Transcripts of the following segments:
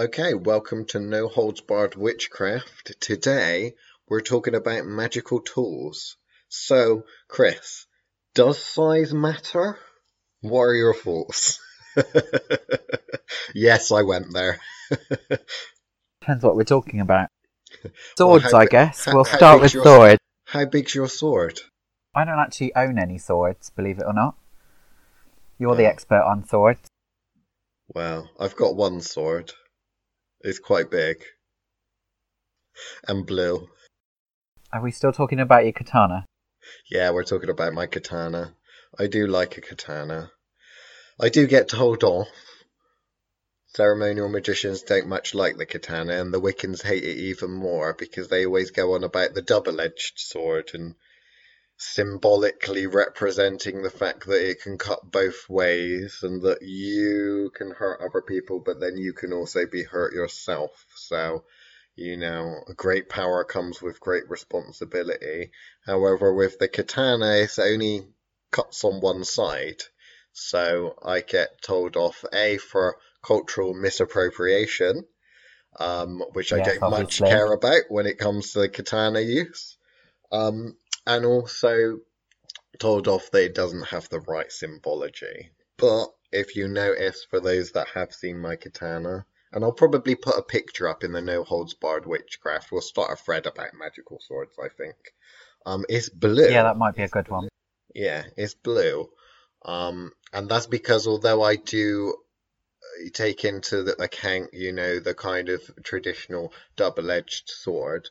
Okay, welcome to No Holds Barred Witchcraft. Today, we're talking about magical tools. So, Chris, does size matter? What are your thoughts? Yes, I went there. Depends what we're talking about. Swords, well, I guess. We'll start with swords. How big's your sword? I don't actually own any swords, believe it or not. You're the expert on swords. Well, I've got one sword. It's quite big. And blue. Are we still talking about your katana? Yeah, we're talking about my katana. I do like a katana. I do get told off. Ceremonial magicians don't much like the katana, and the Wiccans hate it even more because they always go on about the double-edged sword and symbolically representing the fact that it can cut both ways and that you can hurt other people, but then you can also be hurt yourself. So, you know, a great power comes with great responsibility. However, with the katana, it only cuts on one side. So I get told off, A, for cultural misappropriation, which I don't much care about when it comes to the katana use. And also told off that it doesn't have the right symbology. But if you notice, for those that have seen my katana, and I'll probably put a picture up in the No Holds Barred Witchcraft. We'll start a thread about magical swords, I think. It's blue. Yeah, that might be a good one. Yeah, it's blue. And that's because although I do take into account, you know, the kind of traditional double-edged sword,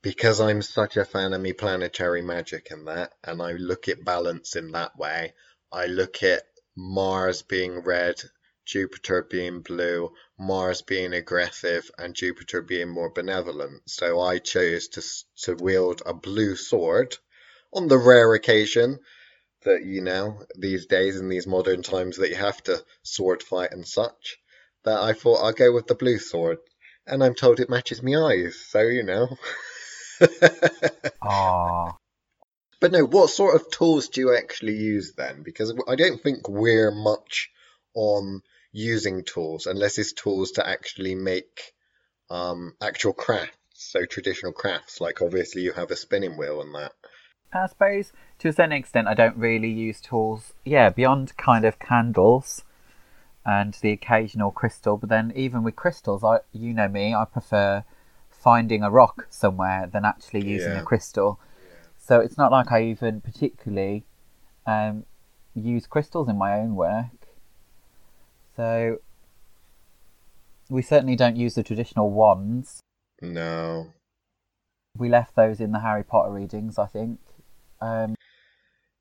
because I'm such a fan of me planetary magic and that, and I look at balance in that way, I look at Mars being red, Jupiter being blue, Mars being aggressive, and Jupiter being more benevolent. So I chose to wield a blue sword on the rare occasion that, you know, these days in these modern times that you have to sword fight and such, that I thought I'll go with the blue sword. And I'm told it matches me eyes, so, you know. But no, what sort of tools do you actually use then? Because I don't think we're much on using tools, unless it's tools to actually make actual crafts, so traditional crafts, like obviously you have a spinning wheel and that. I suppose, to a certain extent, I don't really use tools, beyond kind of candles and the occasional crystal. But then even with crystals, you know me, I prefer finding a rock somewhere than actually using a crystal. So it's not like I even particularly use crystals in my own work. So we certainly don't use the traditional wands. No. We left those in the Harry Potter readings, I think.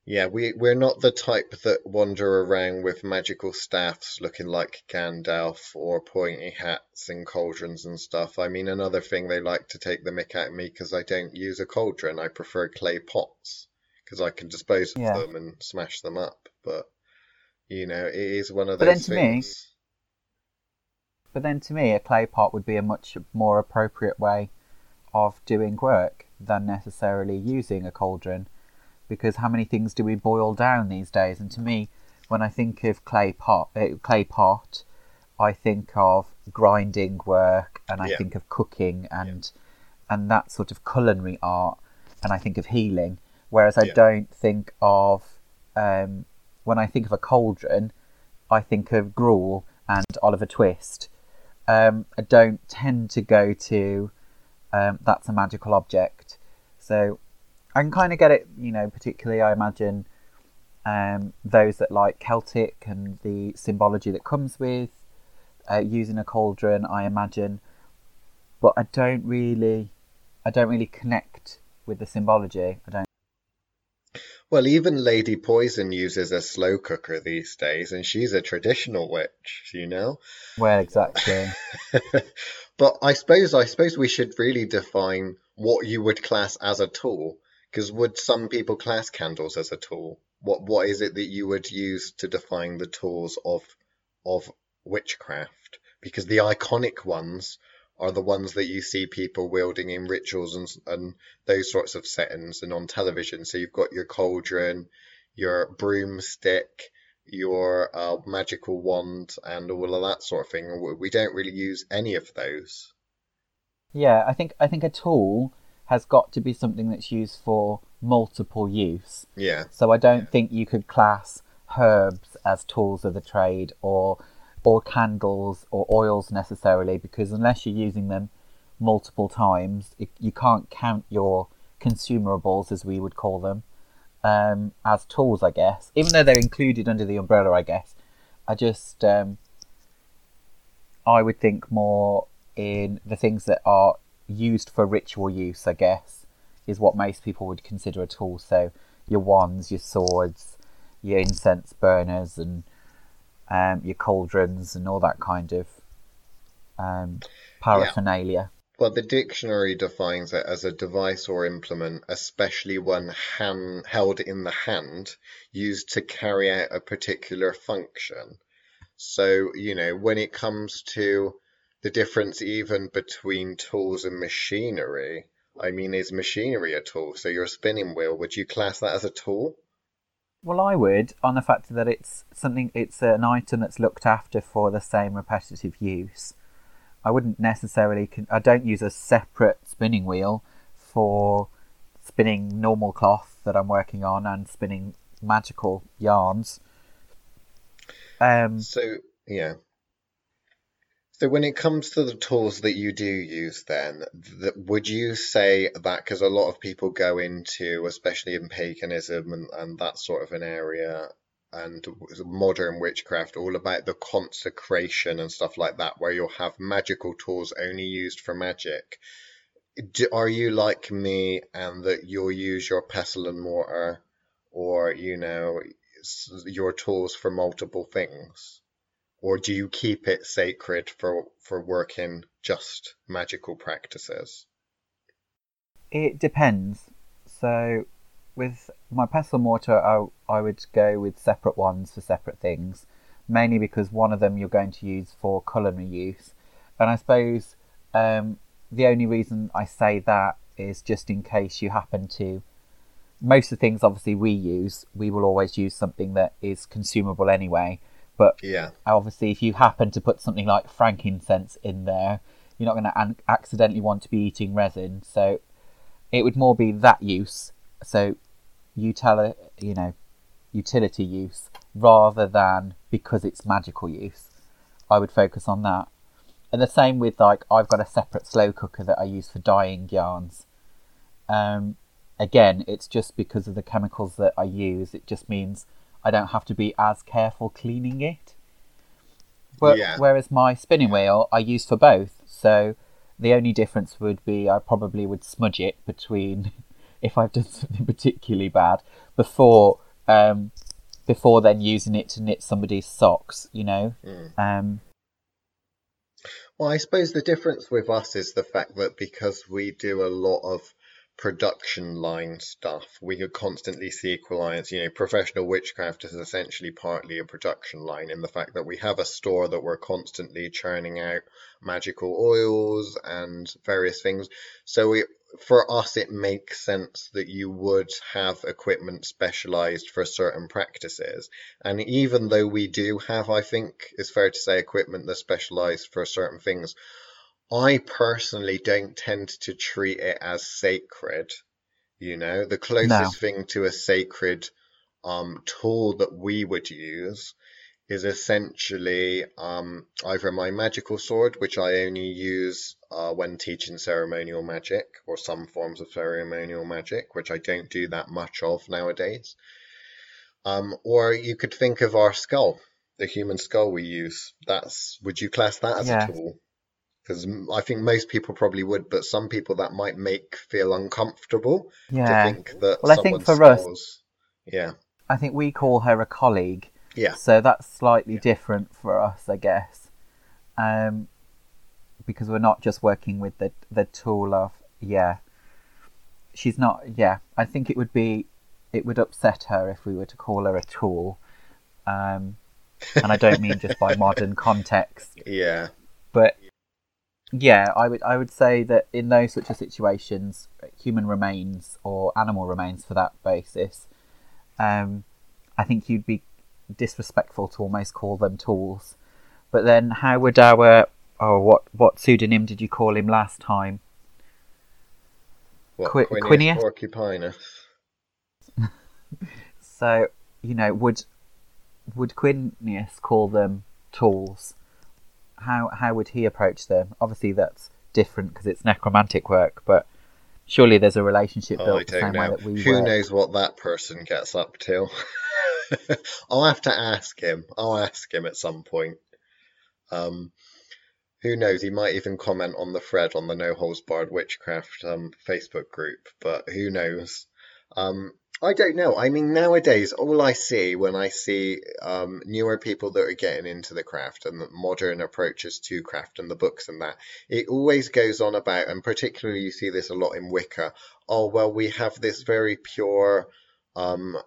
Yeah, we're not the type that wander around with magical staffs looking like Gandalf or pointy hats and cauldrons and stuff. I mean, another thing they like to take the mick at me because I don't use a cauldron. I prefer clay pots because I can dispose of them and smash them up. But, you know, it is one of those things. But then to me, a clay pot would be a much more appropriate way of doing work than necessarily using a cauldron. Because how many things do we boil down these days? And to me, when I think of clay pot, I think of grinding work, and I think of cooking and that sort of culinary art, and I think of healing. Whereas I don't think of when I think of a cauldron, I think of gruel and Oliver Twist. I don't tend to go to that's a magical object. So I can kind of get it, you know, particularly I imagine those that like Celtic and the symbology that comes with using a cauldron, I imagine. But I don't really connect with the symbology. I don't. Well, even Lady Poison uses a slow cooker these days, and she's a traditional witch, you know? Well, exactly. But I suppose we should really define what you would class as a tool. Because would some people class candles as a tool? What is it that you would use to define the tools of witchcraft? Because the iconic ones are the ones that you see people wielding in rituals and those sorts of settings and on television. So you've got your cauldron, your broomstick, your magical wand and all of that sort of thing. We don't really use any of those. Yeah, I think a tool has got to be something that's used for multiple use. Yeah. So I don't think you could class herbs as tools of the trade or candles or oils necessarily, because unless you're using them multiple times, you can't count your consumables, as we would call them, as tools, I guess. Even though they're included under the umbrella, I guess. I just... I would think more in the things that are used for ritual use, I guess, is what most people would consider a tool. So your wands, your swords, your incense burners, and your cauldrons, and all that kind of paraphernalia. Yeah. Well, the dictionary defines it as a device or implement, especially one held in the hand, used to carry out a particular function. So, you know, when it comes to the difference even between tools and machinery, I mean, is machinery a tool? So your spinning wheel, would you class that as a tool? Well, I would, on the fact that it's an item that's looked after for the same repetitive use. I wouldn't necessarily, I don't use a separate spinning wheel for spinning normal cloth that I'm working on and spinning magical yarns. So when it comes to the tools that you do use then, would you say that, because a lot of people go into, especially in paganism and that sort of an area, and modern witchcraft, all about the consecration and stuff like that, where you'll have magical tools only used for magic. Are you like me and that you'll use your pestle and mortar or, you know, your tools for multiple things? Or do you keep it sacred for working just magical practices? It depends. So with my pestle mortar, I would go with separate ones for separate things, mainly because one of them you're going to use for culinary use. And I suppose the only reason I say that is just in case you happen to... Most of the things, obviously, we will always use something that is consumable anyway. But yeah. Obviously, if you happen to put something like frankincense in there, you're not going to accidentally want to be eating resin. So it would more be that use. So utility use rather than because it's magical use. I would focus on that. And the same with, like, I've got a separate slow cooker that I use for dyeing yarns. Again, it's just because of the chemicals that I use. It just means I don't have to be as careful cleaning it. But whereas my spinning wheel I use for both, so the only difference would be I probably would smudge it between if I've done something particularly bad before then using it to knit somebody's socks, you know. Well, I suppose the difference with us is the fact that because we do a lot of production line stuff, we could constantly see equalines. You know, professional witchcraft is essentially partly a production line in the fact that we have a store that we're constantly churning out magical oils and various things. So for us, it makes sense that you would have equipment specialized for certain practices. And even though we do have, I think it's fair to say, equipment that's specialized for certain things, I personally don't tend to treat it as sacred, you know. The closest thing to a sacred tool that we would use is essentially either my magical sword, which I only use when teaching ceremonial magic or some forms of ceremonial magic, which I don't do that much of nowadays. Or you could think of our skull, the human skull we use. Would you class that as a tool? Because I think most people probably would, but some people that might make feel uncomfortable to think that. Well, I think for us, I think we call her a colleague. Yeah. So that's slightly different for us, I guess, because we're not just working with the tool of She's not. Yeah, I think it would upset her if we were to call her a tool, and I don't mean just by modern context. Yeah. But. Yeah, I would say that in those sorts of situations, human remains or animal remains for that basis, I think you'd be disrespectful to almost call them tools. But then how would our... Oh, what pseudonym did you call him last time? What, Quinius Porcupinus. So, you know, would Quinius call them tools? How would he approach them? Obviously, that's different because it's necromantic work, but surely there's a relationship built the same way that we Who knows what that person gets up to? I'll have to ask him. I'll ask him at some point. Who knows? He might even comment on the thread on the No Holds Barred Witchcraft Facebook group, but who knows? I don't know. I mean, nowadays, all I see when I see newer people that are getting into the craft and the modern approaches to craft and the books and that, it always goes on about, and particularly you see this a lot in Wicca, oh, well, we have this very pure athame,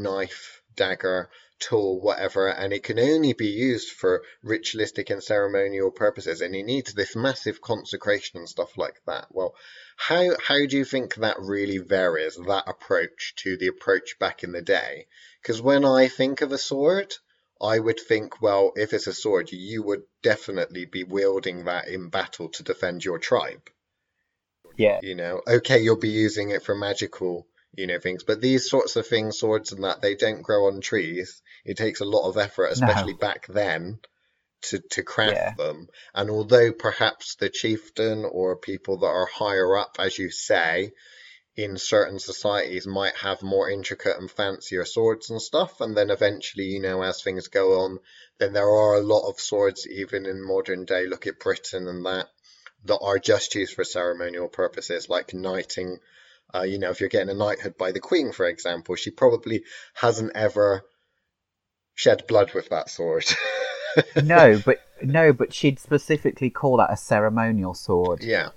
knife, dagger, tool, whatever, and it can only be used for ritualistic and ceremonial purposes, and it needs this massive consecration and stuff like that. Well, how do you think that really varies, that approach to the approach back in the day? Because when I think of a sword, I would think, well, if it's a sword, you would definitely be wielding that in battle to defend your tribe. Yeah. You know, okay, you'll be using it for magical things, but these sorts of things, swords and that, they don't grow on trees. It takes a lot of effort, especially back then, to craft them. And although perhaps the chieftain or people that are higher up, as you say, in certain societies might have more intricate and fancier swords and stuff, and then eventually, as things go on, then there are a lot of swords, even in modern day, look at Britain and that are just used for ceremonial purposes, like knighting. If you're getting a knighthood by the Queen, for example, she probably hasn't ever shed blood with that sword. No, but she'd specifically call that a ceremonial sword. Yeah.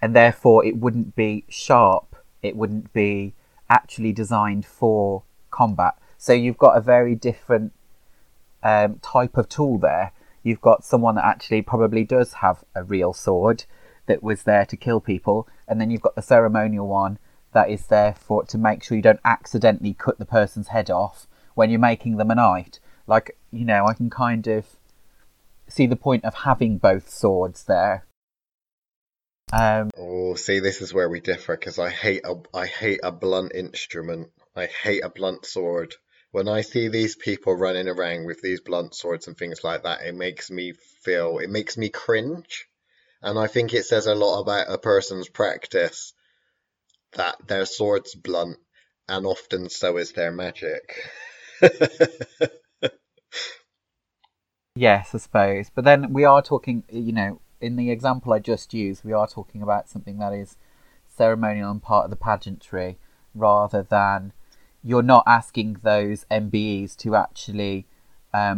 And therefore it wouldn't be sharp. It wouldn't be actually designed for combat. So you've got a very different type of tool there. You've got someone that actually probably does have a real sword that was there to kill people, and then you've got the ceremonial one that is there for to make sure you don't accidentally cut the person's head off when you're making them a knight. Like, I can kind of see the point of having both swords there. See, this is where we differ, because I hate a blunt instrument. I hate a blunt sword. When I see these people running around with these blunt swords and things like that, it makes me cringe. And I think it says a lot about a person's practice that their sword's blunt, and often so is their magic. Yes, I suppose. But then we are talking, in the example I just used, we are talking about something that is ceremonial and part of the pageantry, rather than you're not asking those MBEs to actually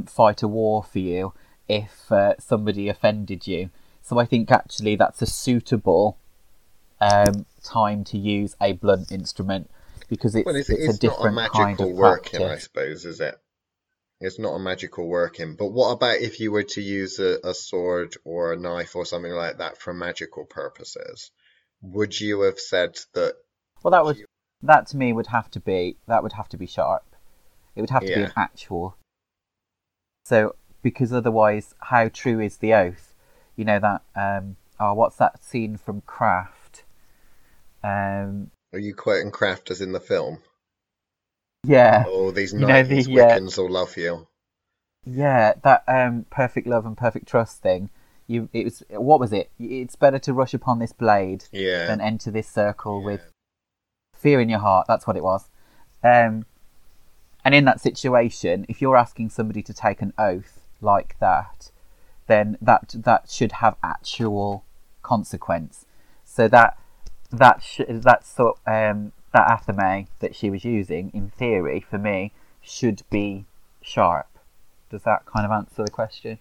fight a war for you if somebody offended you. So I think actually that's a suitable time to use a blunt instrument, because it's a different kind of practice. Well, it's not a magical working, I suppose, is it? It's not a magical working. But what about if you were to use a sword or a knife or something like that for magical purposes? Would you have said that? Well, that would have to be sharp. It would have to be an actual. So, because otherwise, how true is the oath? That, what's that scene from Craft? Are you quoting Craft as in the film? Yeah. Oh, these knights, Wiccans will love you. Yeah, that perfect love and perfect trust thing. It's better to rush upon this blade than enter this circle with fear in your heart. That's what it was. And in that situation, if you're asking somebody to take an oath like that, then that should have actual consequence. So that athame that she was using, in theory, for me, should be sharp. Does that kind of answer the question?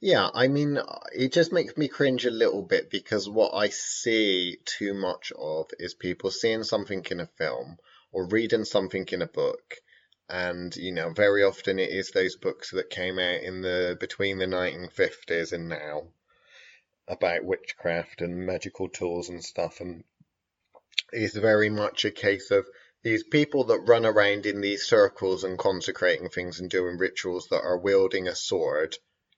Yeah, I mean, it just makes me cringe a little bit, because what I see too much of is people seeing something in a film or reading something in a book. And, very often it is those books that came out between the 1950s and now about witchcraft and magical tools and stuff. And it's very much a case of These people that run around in these circles and consecrating things and doing rituals that are wielding a sword,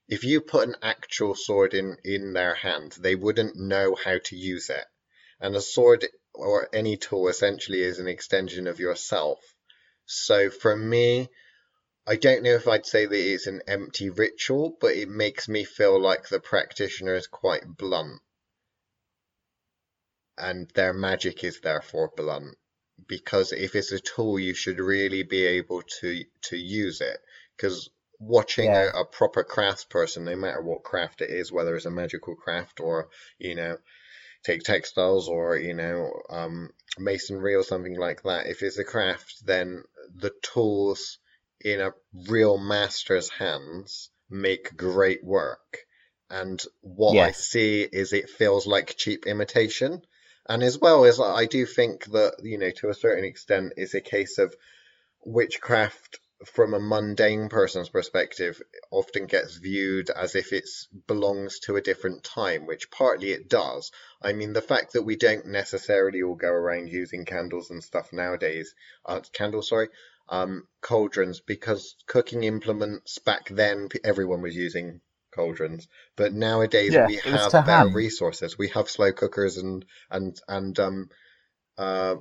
if you put an actual sword in their hand, they wouldn't know how to use it. And a sword or any tool essentially is an extension of yourself. So for me, I don't know if I'd say that it's an empty ritual, but it makes me feel like the practitioner is quite blunt. And their magic is therefore blunt. Because if it's a tool, you should really be able to use it. Because watching a proper craftsperson, no matter what craft it is, whether it's a magical craft or, you know, take textiles or, you know, masonry or something like that. If it's a craft, then the tools in a real master's hands make great work. And what I see is it feels like cheap imitation. And as well as I do think that, you know, to a certain extent is a case of witchcraft from a mundane person's perspective often gets viewed as if it belongs to a different time, which partly it does. I mean, the fact that we don't necessarily all go around using candles and stuff nowadays, cauldrons, because cooking implements back then, everyone was using cauldrons, but nowadays we have better resources. We have slow cookers and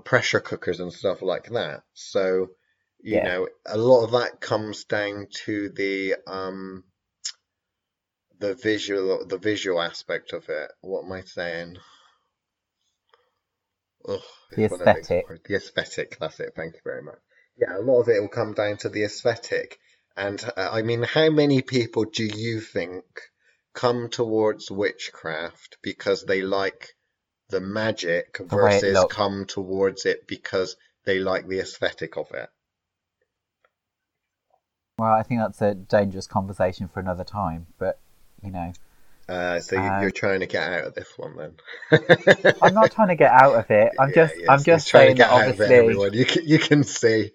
pressure cookers and stuff like that. So you know, a lot of that comes down to the visual aspect of it. What am I saying? The aesthetic. The aesthetic. That's it. Thank you very much. Yeah, a lot of it will come down to the aesthetic. And I mean, how many people do you think come towards witchcraft because they like the magic versus come towards it because they like the aesthetic of it? Well, I think that's a dangerous conversation for another time, but, you know. So you're trying to get out of this one, then? I'm not trying to get out of it. I'm just saying that, obviously. Everyone. You can see.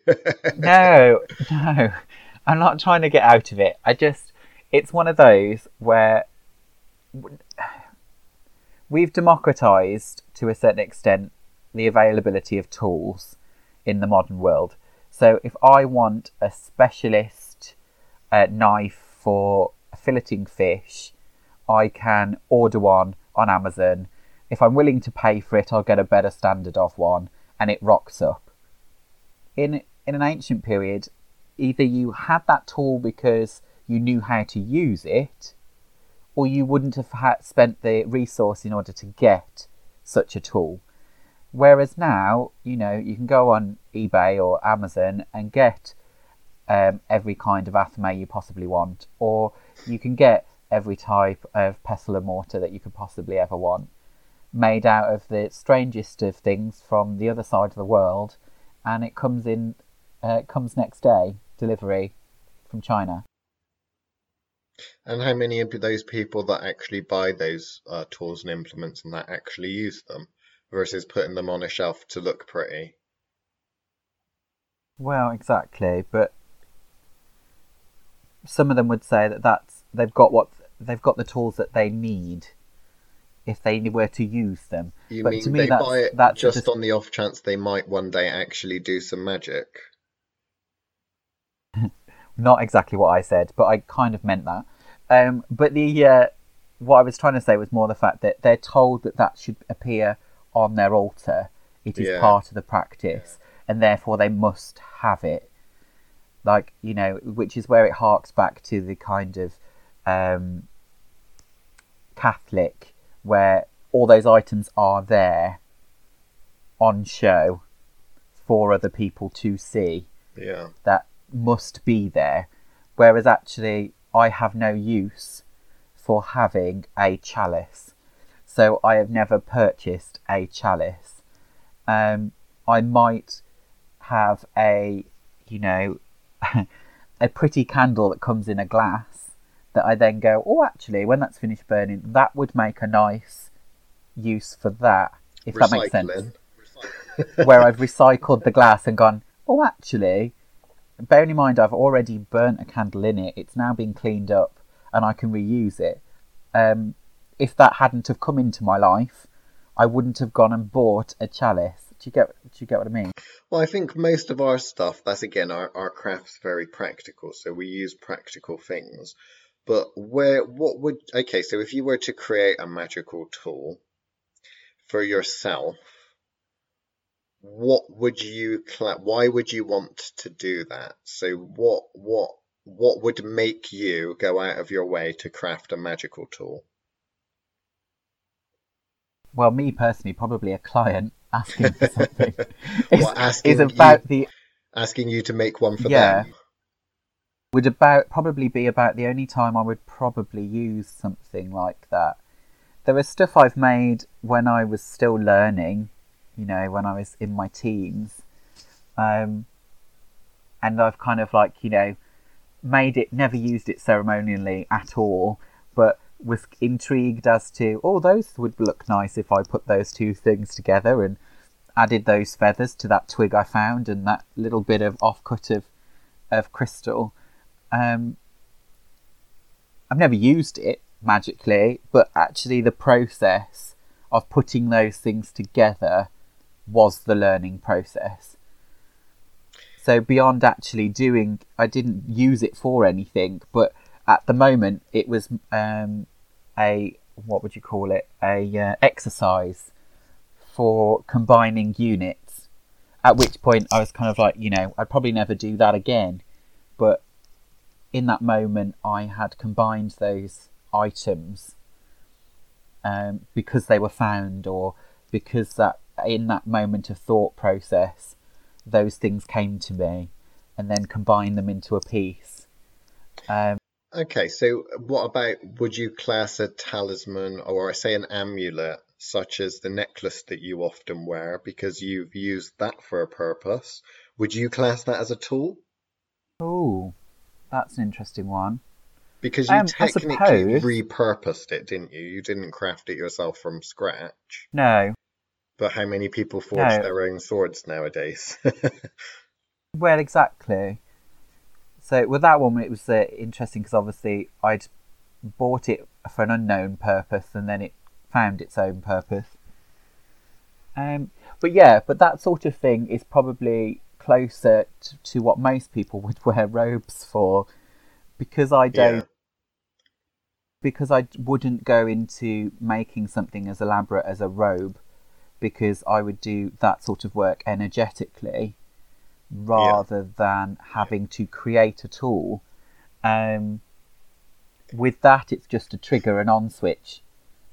No. I'm not trying to get out of it. It's one of those where we've democratized to a certain extent the availability of tools in the modern world. So if I want a specialist knife for filleting fish, I can order one on Amazon. If I'm willing to pay for it, I'll get a better standard of one, and it rocks up. In an ancient period, either you had that tool because you knew how to use it, or you wouldn't have spent the resource in order to get such a tool. Whereas now, you know, you can go on eBay or Amazon and get every kind of athame you possibly want, or you can get every type of pestle and mortar that you could possibly ever want, made out of the strangest of things from the other side of the world, and it comes in. It comes next day, delivery from China. And how many of those people that actually buy those tools and implements and that actually use them versus putting them on a shelf to look pretty? Well, exactly, but some of them would say that they've got the tools that they need if they were to use them. You but mean to me, they that's, buy it that's just on the off chance they might one day actually do some magic? Not exactly what I said, but I kind of meant that. But the what I was trying to say was more the fact that they're told that should appear on their altar. It is part of the practice, and therefore they must have it. Like, you know, which is where it harks back to the kind of Catholic, where all those items are there on show for other people to see. Yeah, that must be there, whereas actually I have no use for having a chalice, so I have never purchased a chalice. I might have a, you know, a pretty candle that comes in a glass that I then go, oh, actually, when that's finished burning, that would make a nice use for that, if that makes sense. Where I've recycled the glass and gone, oh, actually, bearing in mind I've already burnt a candle in it, it's now been cleaned up and I can reuse it. If that hadn't have come into my life, I wouldn't have gone and bought a chalice Do you get what I mean? Well, I think most of our stuff, that's again, our craft's very practical, so we use practical things. But so if you were to create a magical tool for yourself, why would you want to do that? So what would make you go out of your way to craft a magical tool? Well, me personally, probably a client asking for something. Asking you to make one for them. Would probably be about the only time I would probably use something like that. There was stuff I've made when I was still learning, when I was in my teens, and I've kind of made it, never used it ceremonially at all, but was intrigued as to, those would look nice if I put those two things together and added those feathers to that twig I found and that little bit of offcut of crystal. I've never used it magically, but actually the process of putting those things together was the learning process. So beyond actually I didn't use it for anything, but at the moment, it was exercise for combining units. At which point I was kind of like, I'd probably never do that again. But in that moment, I had combined those items because they were found, or because that in that moment of thought process, those things came to me, and then combined them into a piece. Okay, so what about, would you class a talisman or say an amulet, such as the necklace that you often wear, because you've used that for a purpose? Would you class that as a tool? Oh, that's an interesting one. Because you technically repurposed it, didn't you? You didn't craft it yourself from scratch. No. But how many people forge their own swords nowadays? Well, exactly. So with that one, it was interesting because obviously I'd bought it for an unknown purpose and then it found its own purpose. But that sort of thing is probably closer to what most people would wear robes for, because I wouldn't go into making something as elaborate as a robe, because I would do that sort of work energetically, rather than having to create a tool. With that, it's just a trigger and on switch.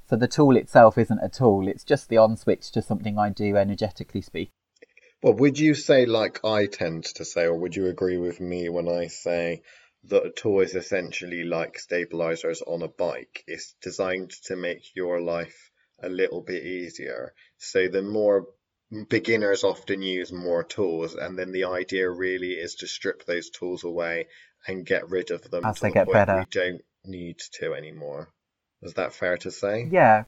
So the tool itself isn't a tool, it's just the on switch to something I do energetically speaking. Well, would you say, like I tend to say, or would you agree with me when I say that a tool is essentially like stabilizers on a bike? It's designed to make your life a little bit easier. So the more beginners often use more tools, and then the idea really is to strip those tools away and get rid of them as they get better. We don't need to anymore. Is that fair to say? Yeah,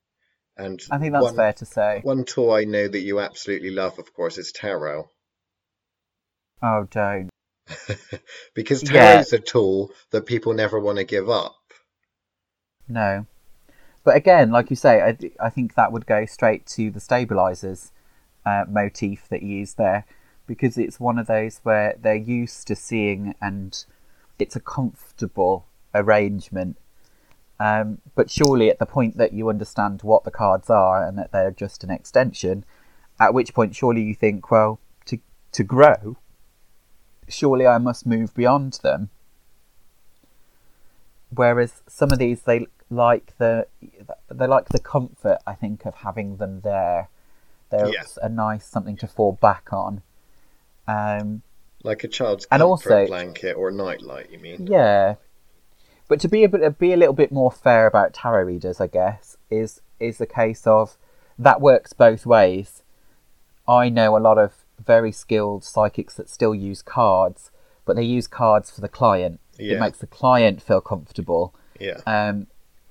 and I think that's fair to say. One tool I know that you absolutely love, of course, is tarot. Oh, don't. Because tarot is a tool that people never want to give up. No, but again, like you say, I think that would go straight to the stabilizers motif that you use there, because it's one of those where they're used to seeing and it's a comfortable arrangement, but surely at the point that you understand what the cards are and that they're just an extension, at which point surely you think, well, to grow, surely I must move beyond them. Whereas some of these, they like the comfort, I think, of having them there. There's a nice something to fall back on. Like a child's comfort blanket or a nightlight, you mean? Yeah. But to be a little bit more fair about tarot readers, I guess, is a case of that works both ways. I know a lot of very skilled psychics that still use cards, but they use cards for the client. Yeah. It makes the client feel comfortable. Yeah.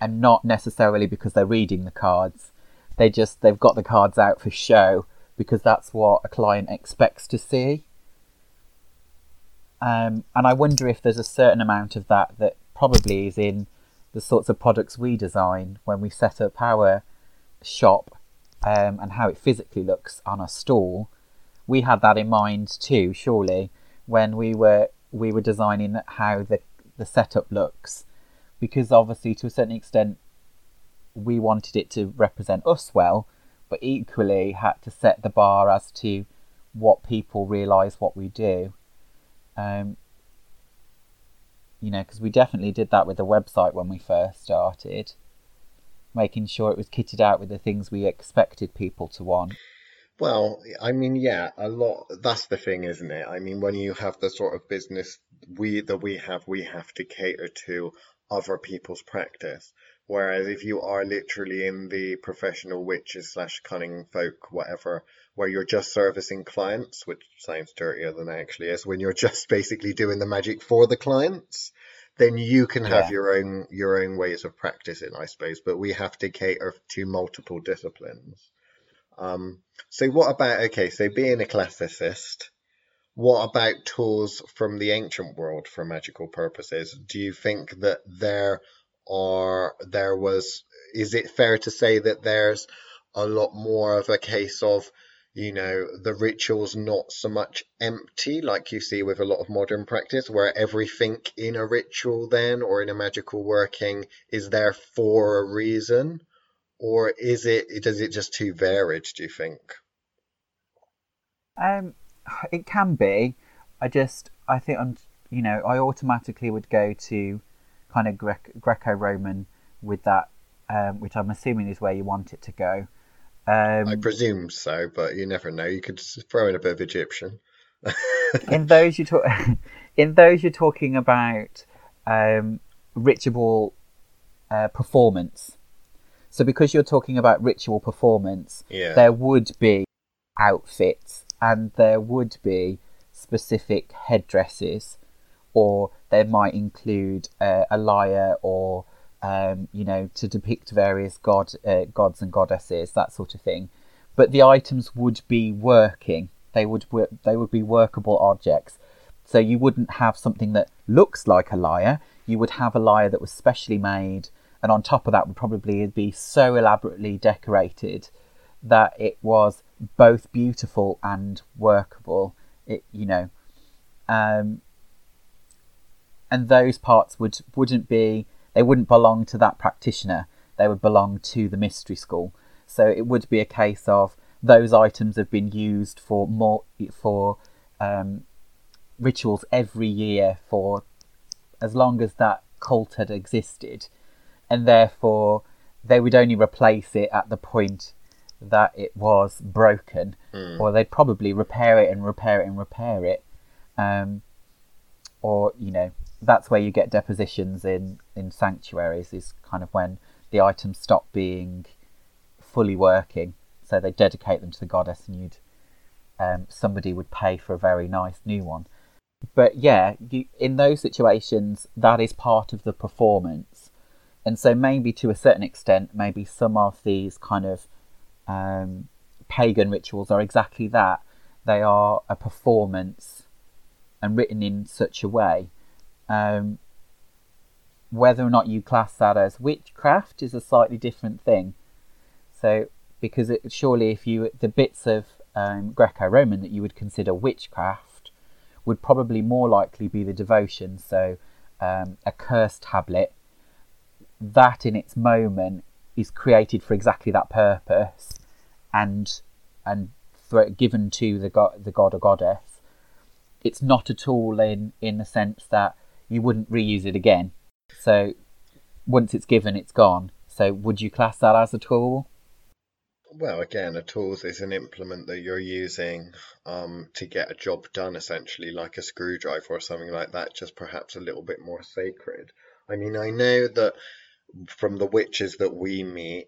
And not necessarily because they're reading the cards. They've got the cards out for show because that's what a client expects to see. And I wonder if there's a certain amount of that probably is in the sorts of products we design when we set up our shop, and how it physically looks on a stall we had that in mind too, surely, when we were designing how the setup looks, because obviously to a certain extent we wanted it to represent us well, but equally had to set the bar as to what people realise what we do. You know, because we definitely did that with the website when we first started, making sure it was kitted out with the things we expected people to want. Well, I mean, yeah, a lot. That's the thing, isn't it? I mean, when you have the sort of business we have to cater to other people's practice. Whereas if you are literally in the professional witches / cunning folk, whatever, where you're just servicing clients, which sounds dirtier than it actually is, when you're just basically doing the magic for the clients, then you can have your own ways of practicing, I suppose. But we have to cater to multiple disciplines. So what about, so being a classicist, what about tools from the ancient world for magical purposes? Do you think that is it fair to say that there's a lot more of a case of, you know, the ritual's not so much empty like you see with a lot of modern practice, where everything in a ritual then or in a magical working is there for a reason? Or is it, does it just too varied, do you think? It can be. I automatically would go to kind of Greco-Roman with that, which I'm assuming is where you want it to go. I presume so, but you never know. You could throw in a bit of Egyptian. In those you're talking about ritual performance. So because you're talking about ritual performance, there would be outfits and there would be specific headdresses, or they might include a lyre, or to depict various gods and goddesses, that sort of thing. But the items would be working; they would be workable objects. So you wouldn't have something that looks like a lyre. You would have a lyre that was specially made, and on top of that would probably be so elaborately decorated that it was both beautiful and workable. And those parts wouldn't belong to that practitioner. They would belong to the mystery school. So it would be a case of those items have been used for rituals every year for as long as that cult had existed, and therefore they would only replace it at the point that it was broken, or they'd probably repair it. That's where you get depositions in sanctuaries, is kind of when the items stop being fully working. So they dedicate them to the goddess, and somebody would pay for a very nice new one. But yeah, in those situations, that is part of the performance. And so maybe to a certain extent, maybe some of these kind of pagan rituals are exactly that. They are a performance and written in such a way. Whether or not you class that as witchcraft is a slightly different thing. So, because the bits of Greco-Roman that you would consider witchcraft would probably more likely be the devotion. So, a curse tablet, that in its moment is created for exactly that purpose, and given to the god or goddess. It's not at all in the sense that you wouldn't reuse it again. So once it's given, it's gone. So would you class that as a tool? Well, again, a tool is an implement that you're using to get a job done, essentially, like a screwdriver or something like that, just perhaps a little bit more sacred. I mean, I know that from the witches that we meet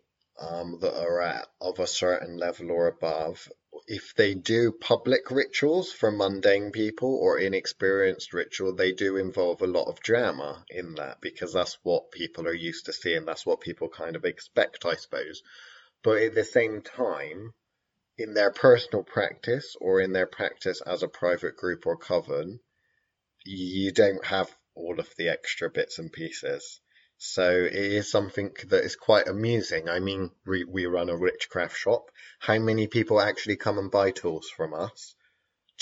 that are of a certain level or above, if they do public rituals for mundane people or inexperienced ritual, they do involve a lot of drama in that, because that's what people are used to seeing. That's what people kind of expect, I suppose. But at the same time, in their personal practice or in their practice as a private group or coven, you don't have all of the extra bits and pieces. So it is something that is quite amusing. I mean, we run a witchcraft shop. How many people actually come and buy tools from us?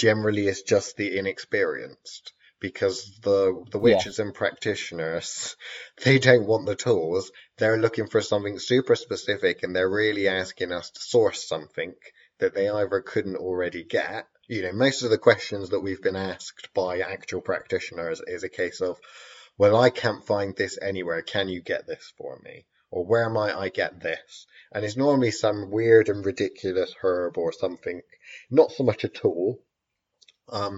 generally it's just the inexperienced, because the witches and practitioners, they don't want the tools. They're looking for something super specific, and they're really asking us to source something that they either couldn't already get. You know, most of the questions that we've been asked by actual practitioners is a case of, well, I can't find this anywhere, can you get this for me? Or where might I get this? And it's normally some weird and ridiculous herb or something, not so much a tool. You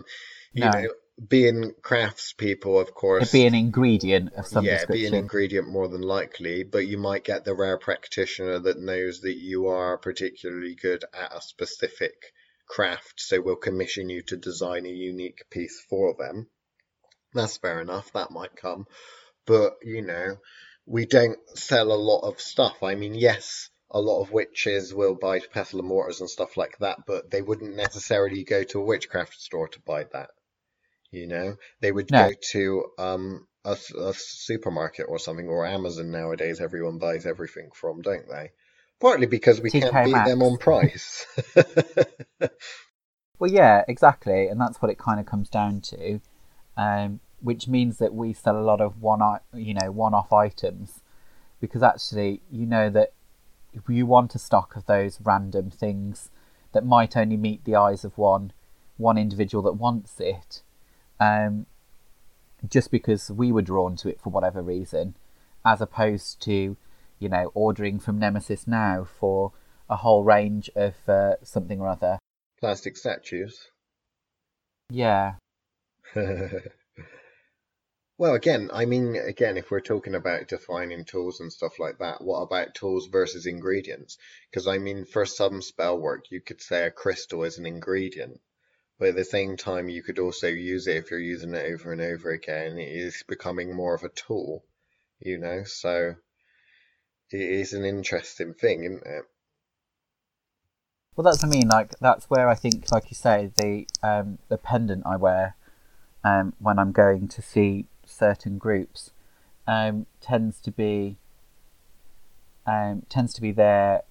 know, being craftspeople, of course, it'd be an ingredient of some description. Yeah, be an ingredient more than likely, but you might get the rare practitioner that knows that you are particularly good at a specific craft, so we'll commission you to design a unique piece for them. That's fair enough, that might come. But, you know, we don't sell a lot of stuff. I mean, yes, a lot of witches will buy pestle and mortars and stuff like that, but they wouldn't necessarily go to a witchcraft store to buy that. You know, they would go to a supermarket or something, or Amazon nowadays. Everyone buys everything from, don't they? Partly because we can't beat them on price. Well, yeah, exactly. And that's what it kind of comes down to, which means that we sell a lot of one-off items, because actually, you know, that if you want a stock of those random things that might only meet the eyes of one individual that wants it. Just because we were drawn to it for whatever reason, as opposed to, you know, ordering from Nemesis now for a whole range of something or other. Plastic statues. Yeah. Well, again, if we're talking about defining tools and stuff like that, what about tools versus ingredients? Because, I mean, for some spell work, you could say a crystal is an ingredient. But at the same time, you could also use it if you're using it over and over again. It is becoming more of a tool, you know, so it is an interesting thing, isn't it? Well, that's what I mean. Like, that's where I think, like you say, the pendant I wear when I'm going to see certain groups tends to be there.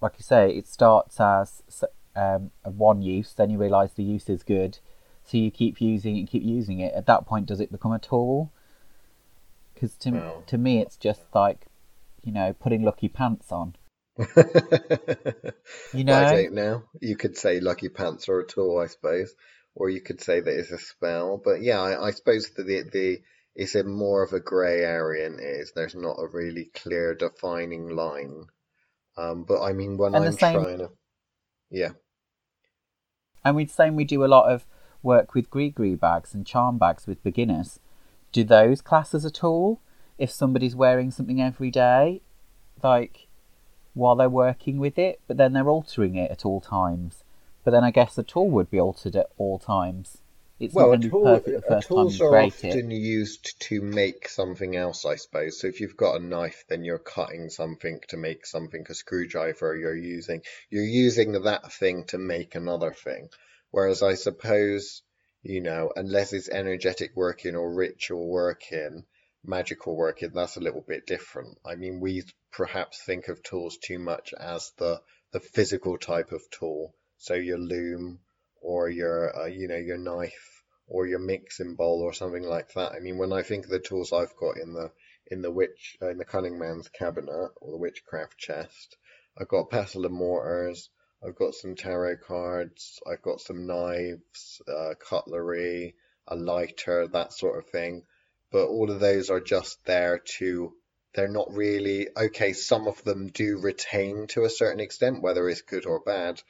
Like you say, it starts as one use, then you realise the use is good, so you keep using it. At that point, does it become a tool? Because to me, it's just like, you know, putting lucky pants on. You know, I don't know. You could say lucky pants are a tool, I suppose, or you could say that it's a spell. But yeah, I suppose that it's a more of a grey area, and there's not a really clear defining line. But I mean, when I'm trying to. Yeah. And we do a lot of work with gree-gree bags and charm bags with beginners. Do those class as a tool? If somebody's wearing something every day, like, while they're working with it, but then they're altering it at all times. But then I guess the tool would be altered at all times. It's not going to be perfect the first time you create it. Tools are often used to make something else, I suppose. So if you've got a knife, then you're cutting something to make something. A screwdriver, you're using that thing to make another thing. Whereas I suppose, you know, unless it's energetic working or ritual working, magical working, that's a little bit different. I mean, we perhaps think of tools too much as the physical type of tool. So your loom, or your knife, or your mixing bowl, or something like that. I mean, when I think of the tools I've got in the cunning man's cabinet, or the witchcraft chest, I've got pestle and mortars, I've got some tarot cards, I've got some knives, cutlery, a lighter, that sort of thing. But all of those are just there to. They're not really okay. Some of them do retain to a certain extent, whether it's good or bad,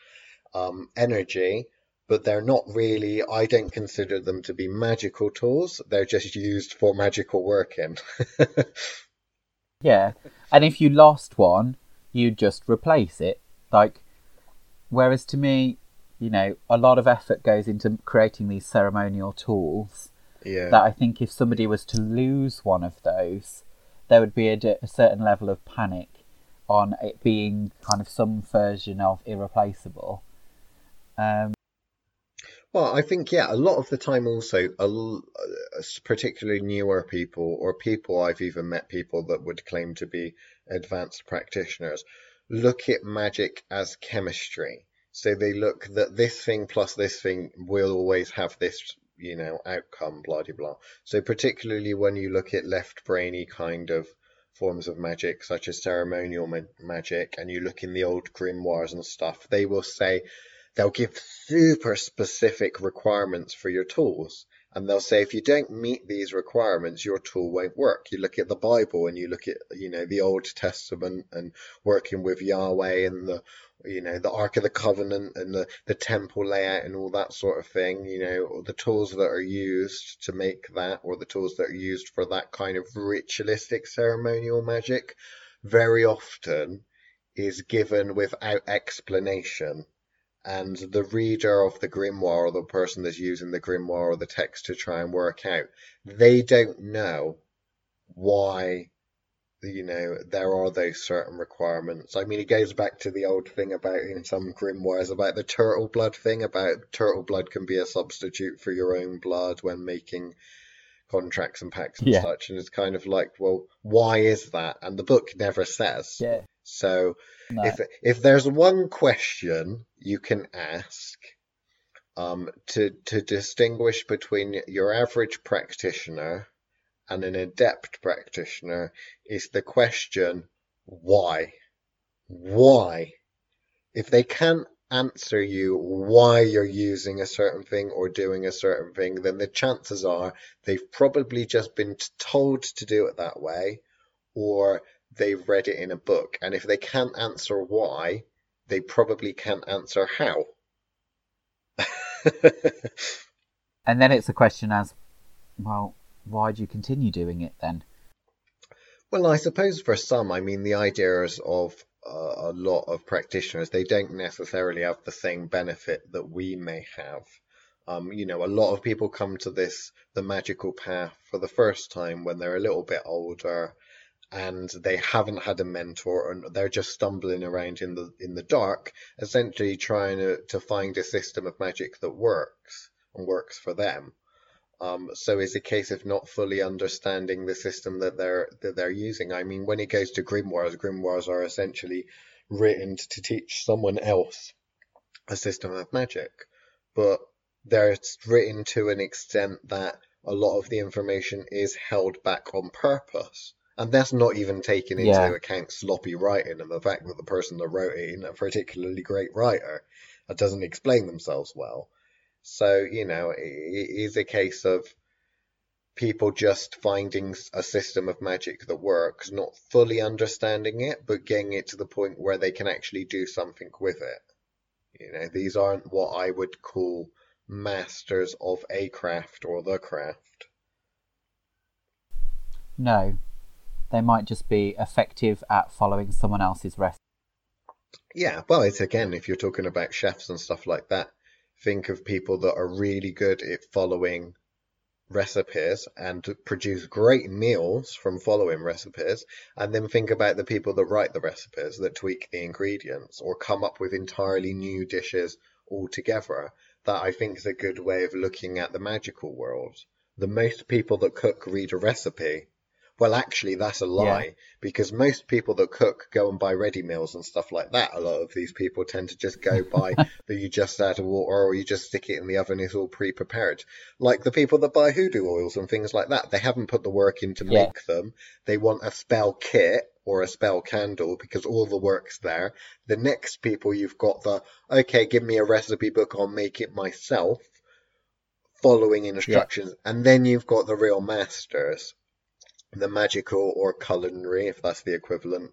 energy. But they're not really, I don't consider them to be magical tools. They're just used for magical working. Yeah. And if you lost one, you just replace it. Like, whereas to me, you know, a lot of effort goes into creating these ceremonial tools. Yeah. That I think if somebody was to lose one of those, there would be a certain level of panic on it being kind of some version of irreplaceable. Well, I think, yeah, a lot of the time also, particularly newer people, or people I've even met people that would claim to be advanced practitioners, look at magic as chemistry. So they look that this thing plus this thing will always have this, you know, outcome, blah, blah, blah. So particularly when you look at left-brainy kind of forms of magic, such as ceremonial magic, and you look in the old grimoires and stuff, they will say, they'll give super specific requirements for your tools. And they'll say, if you don't meet these requirements, your tool won't work. You look at the Bible and you look at, you know, the Old Testament and working with Yahweh and the, you know, the Ark of the Covenant and the temple layout and all that sort of thing, you know, or the tools that are used to make that, or the tools that are used for that kind of ritualistic ceremonial magic, very often is given without explanation. And the reader of the grimoire, or the person that's using the grimoire or the text to try and work out, they don't know why, you know, there are those certain requirements. I mean, it goes back to the old thing about, in some grimoires, about the turtle blood thing, about turtle blood can be a substitute for your own blood when making contracts and pacts and such. And it's kind of like, well, why is that? And the book never says. Yeah. So no. If there's one question you can ask to distinguish between your average practitioner and an adept practitioner, is the question, why? Why? If they can't answer you why you're using a certain thing or doing a certain thing, then the chances are they've probably just been told to do it that way, or they've read it in a book. And if they can't answer why, they probably can't answer how. And then it's a question as, well, why do you continue doing it then? Well, I suppose for some, I mean, the idea is of a lot of practitioners, they don't necessarily have the same benefit that we may have. You know, a lot of people come to this, the magical path, for the first time when they're a little bit older, and they haven't had a mentor, and they're just stumbling around in the dark, essentially trying to find a system of magic that works and works for them. So it's a case of not fully understanding the system that they're using. I mean, when it goes to grimoires are essentially written to teach someone else a system of magic, but they're written to an extent that a lot of the information is held back on purpose. And that's not even taking into account sloppy writing and the fact that the person that wrote it isn't a particularly great writer, that doesn't explain themselves well. So, you know, it is a case of people just finding a system of magic that works, not fully understanding it, but getting it to the point where they can actually do something with it. You know, these aren't what I would call masters of a craft or the craft. No. They might just be effective at following someone else's recipe. Yeah, well, it's again, if you're talking about chefs and stuff like that, think of people that are really good at following recipes and produce great meals from following recipes, and then think about the people that write the recipes, that tweak the ingredients or come up with entirely new dishes altogether. That, I think, is a good way of looking at the magical world. The most people that cook read a recipe. Well, actually, that's a lie, because most people that cook go and buy ready meals and stuff like that. A lot of these people tend to just go buy that you just add water, or you just stick it in the oven, it's all pre-prepared. Like the people that buy hoodoo oils and things like that, they haven't put the work in to make them. They want a spell kit or a spell candle because all the work's there. The next people, you've got the, okay, give me a recipe book, I'll make it myself, following instructions. Yeah. And then you've got the real masters. The magical or culinary, if that's the equivalent,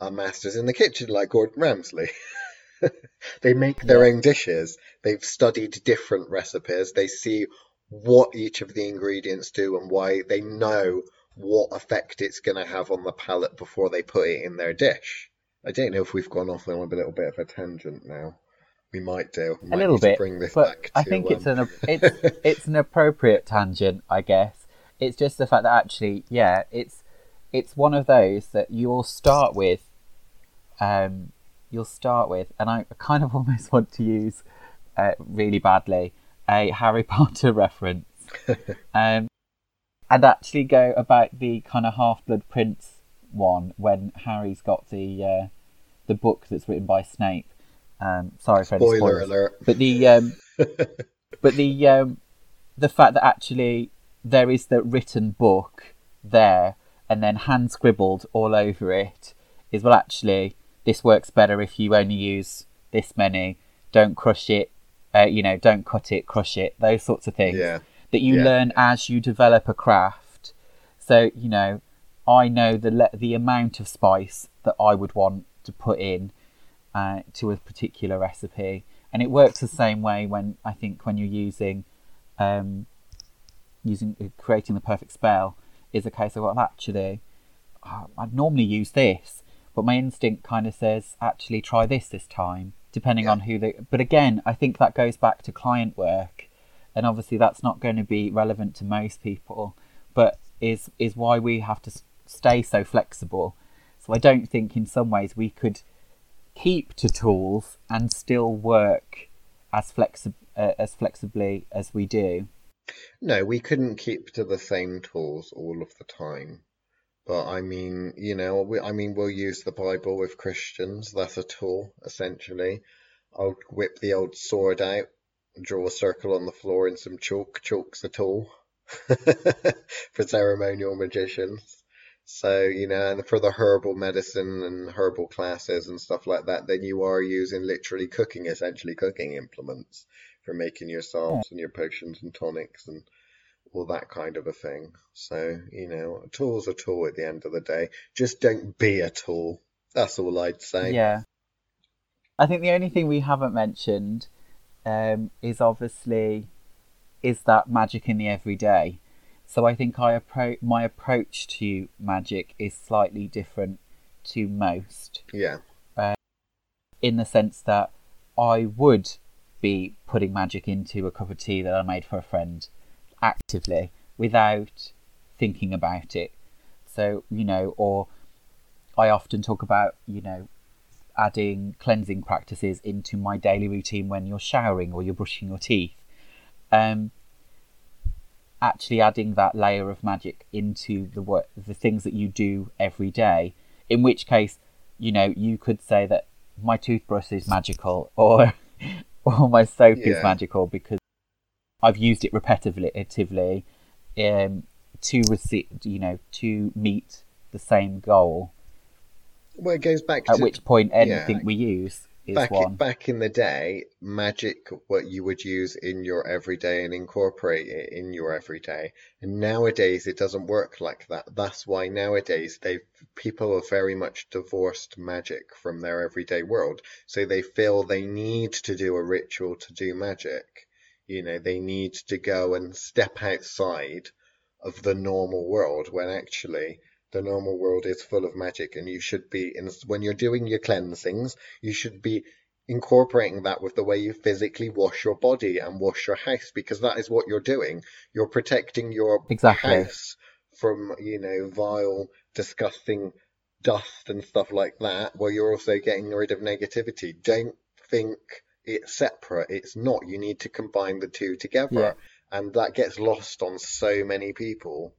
are masters in the kitchen, like Gordon Ramsay. They make their own dishes. They've studied different recipes. They see what each of the ingredients do and why. They know what effect it's going to have on the palate before they put it in their dish. I don't know if we've gone off on a little bit of a tangent now. We might do. We might a little bit. Bring this but back I to, think it's an appropriate tangent, I guess. It's just the fact that actually, it's one of those that you'll start with, and I kind of almost want to use, really badly, a Harry Potter reference, and actually go about the kind of Half-Blood Prince one when Harry's got the book that's written by Snape, Sorry, Freddy. Spoiler alert. But the fact that actually there is the written book there and then hand scribbled all over it is, well, actually this works better if you only use this many. Don't crush it. Don't cut it, crush it. Those sorts of things that you learn as you develop a craft. So I know the amount of spice that I would want to put in to a particular recipe, and it works the same way when you're creating the perfect spell. Is a case of, well, actually, I'd normally use this, but my instinct kind of says, actually, try this time. Depending on who they... But again, I think that goes back to client work. And obviously that's not going to be relevant to most people, but is why we have to stay so flexible. So I don't think in some ways we could keep to tools and still work as flexibly as we do. No, we couldn't keep to the same tools all of the time. But we'll use the Bible with Christians. That's a tool, essentially. I'll whip the old sword out, draw a circle on the floor in some chalk. Chalk's a tool for ceremonial magicians. So, and for the herbal medicine and herbal classes and stuff like that, then you are using literally essentially cooking implements for making your salves and your potions and tonics and all that kind of a thing. So, a tool's a tool at the end of the day. Just don't be a tool. That's all I'd say. Yeah. I think the only thing we haven't mentioned is that magic in the everyday. So I think my approach to magic is slightly different to most. Yeah. In the sense that I would be putting magic into a cup of tea that I made for a friend actively without thinking about it. So, or I often talk about, adding cleansing practices into my daily routine when you're showering or you're brushing your teeth. Actually adding that layer of magic into the things that you do every day, in which case, you could say that my toothbrush is magical or my soap is magical because I've used it repetitively to meet the same goal. Well, it goes back at which point anything we use is one. Back in the day, magic, what you would use in your everyday and incorporate it in your everyday. And nowadays, it doesn't work like that. That's why nowadays, people are very much divorced magic from their everyday world. So they feel they need to do a ritual to do magic. They need to go and step outside of the normal world when actually... The normal world is full of magic, and you should be, when you're doing your cleansings, you should be incorporating that with the way you physically wash your body and wash your house, because that is what you're doing. You're protecting your house from, vile, disgusting dust and stuff like that, while you're also getting rid of negativity. Don't think it's separate. It's not. You need to combine the two together, and that gets lost on so many people.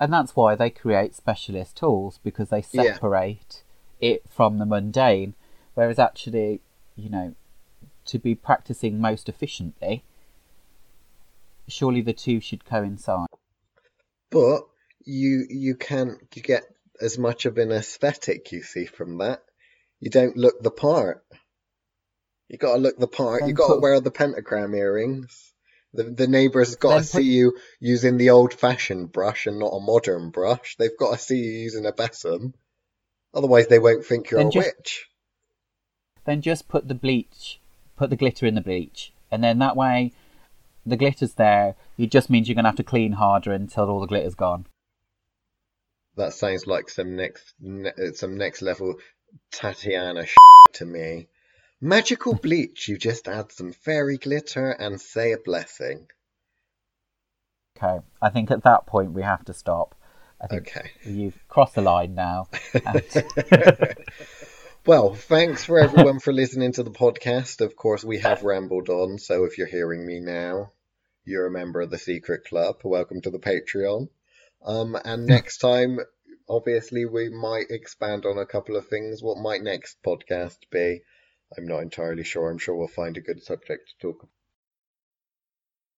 And that's why they create specialist tools, because they separate it from the mundane. Whereas actually, to be practicing most efficiently, surely the two should coincide. But you can't get as much of an aesthetic, you see, from that. You don't look the part. You got to look the part. You got to wear the pentagram earrings. The neighbours got to see you using the old-fashioned brush and not a modern brush. They've got to see you using a besom. Otherwise, they won't think you're a witch. Then just put the glitter in the bleach. And then that way, the glitter's there. It just means you're going to have to clean harder until all the glitter's gone. That sounds like some next level Tatiana to me. Magical bleach, you just add some fairy glitter and say a blessing. Okay, I think at that point we have to stop. I think you've crossed the line now. Well, thanks for everyone for listening to the podcast. Of course, we have rambled on, so if you're hearing me now, you're a member of the Secret Club. Welcome to the Patreon. And next time... Obviously, we might expand on a couple of things. What might next podcast be? I'm not entirely sure. I'm sure we'll find a good subject to talk about.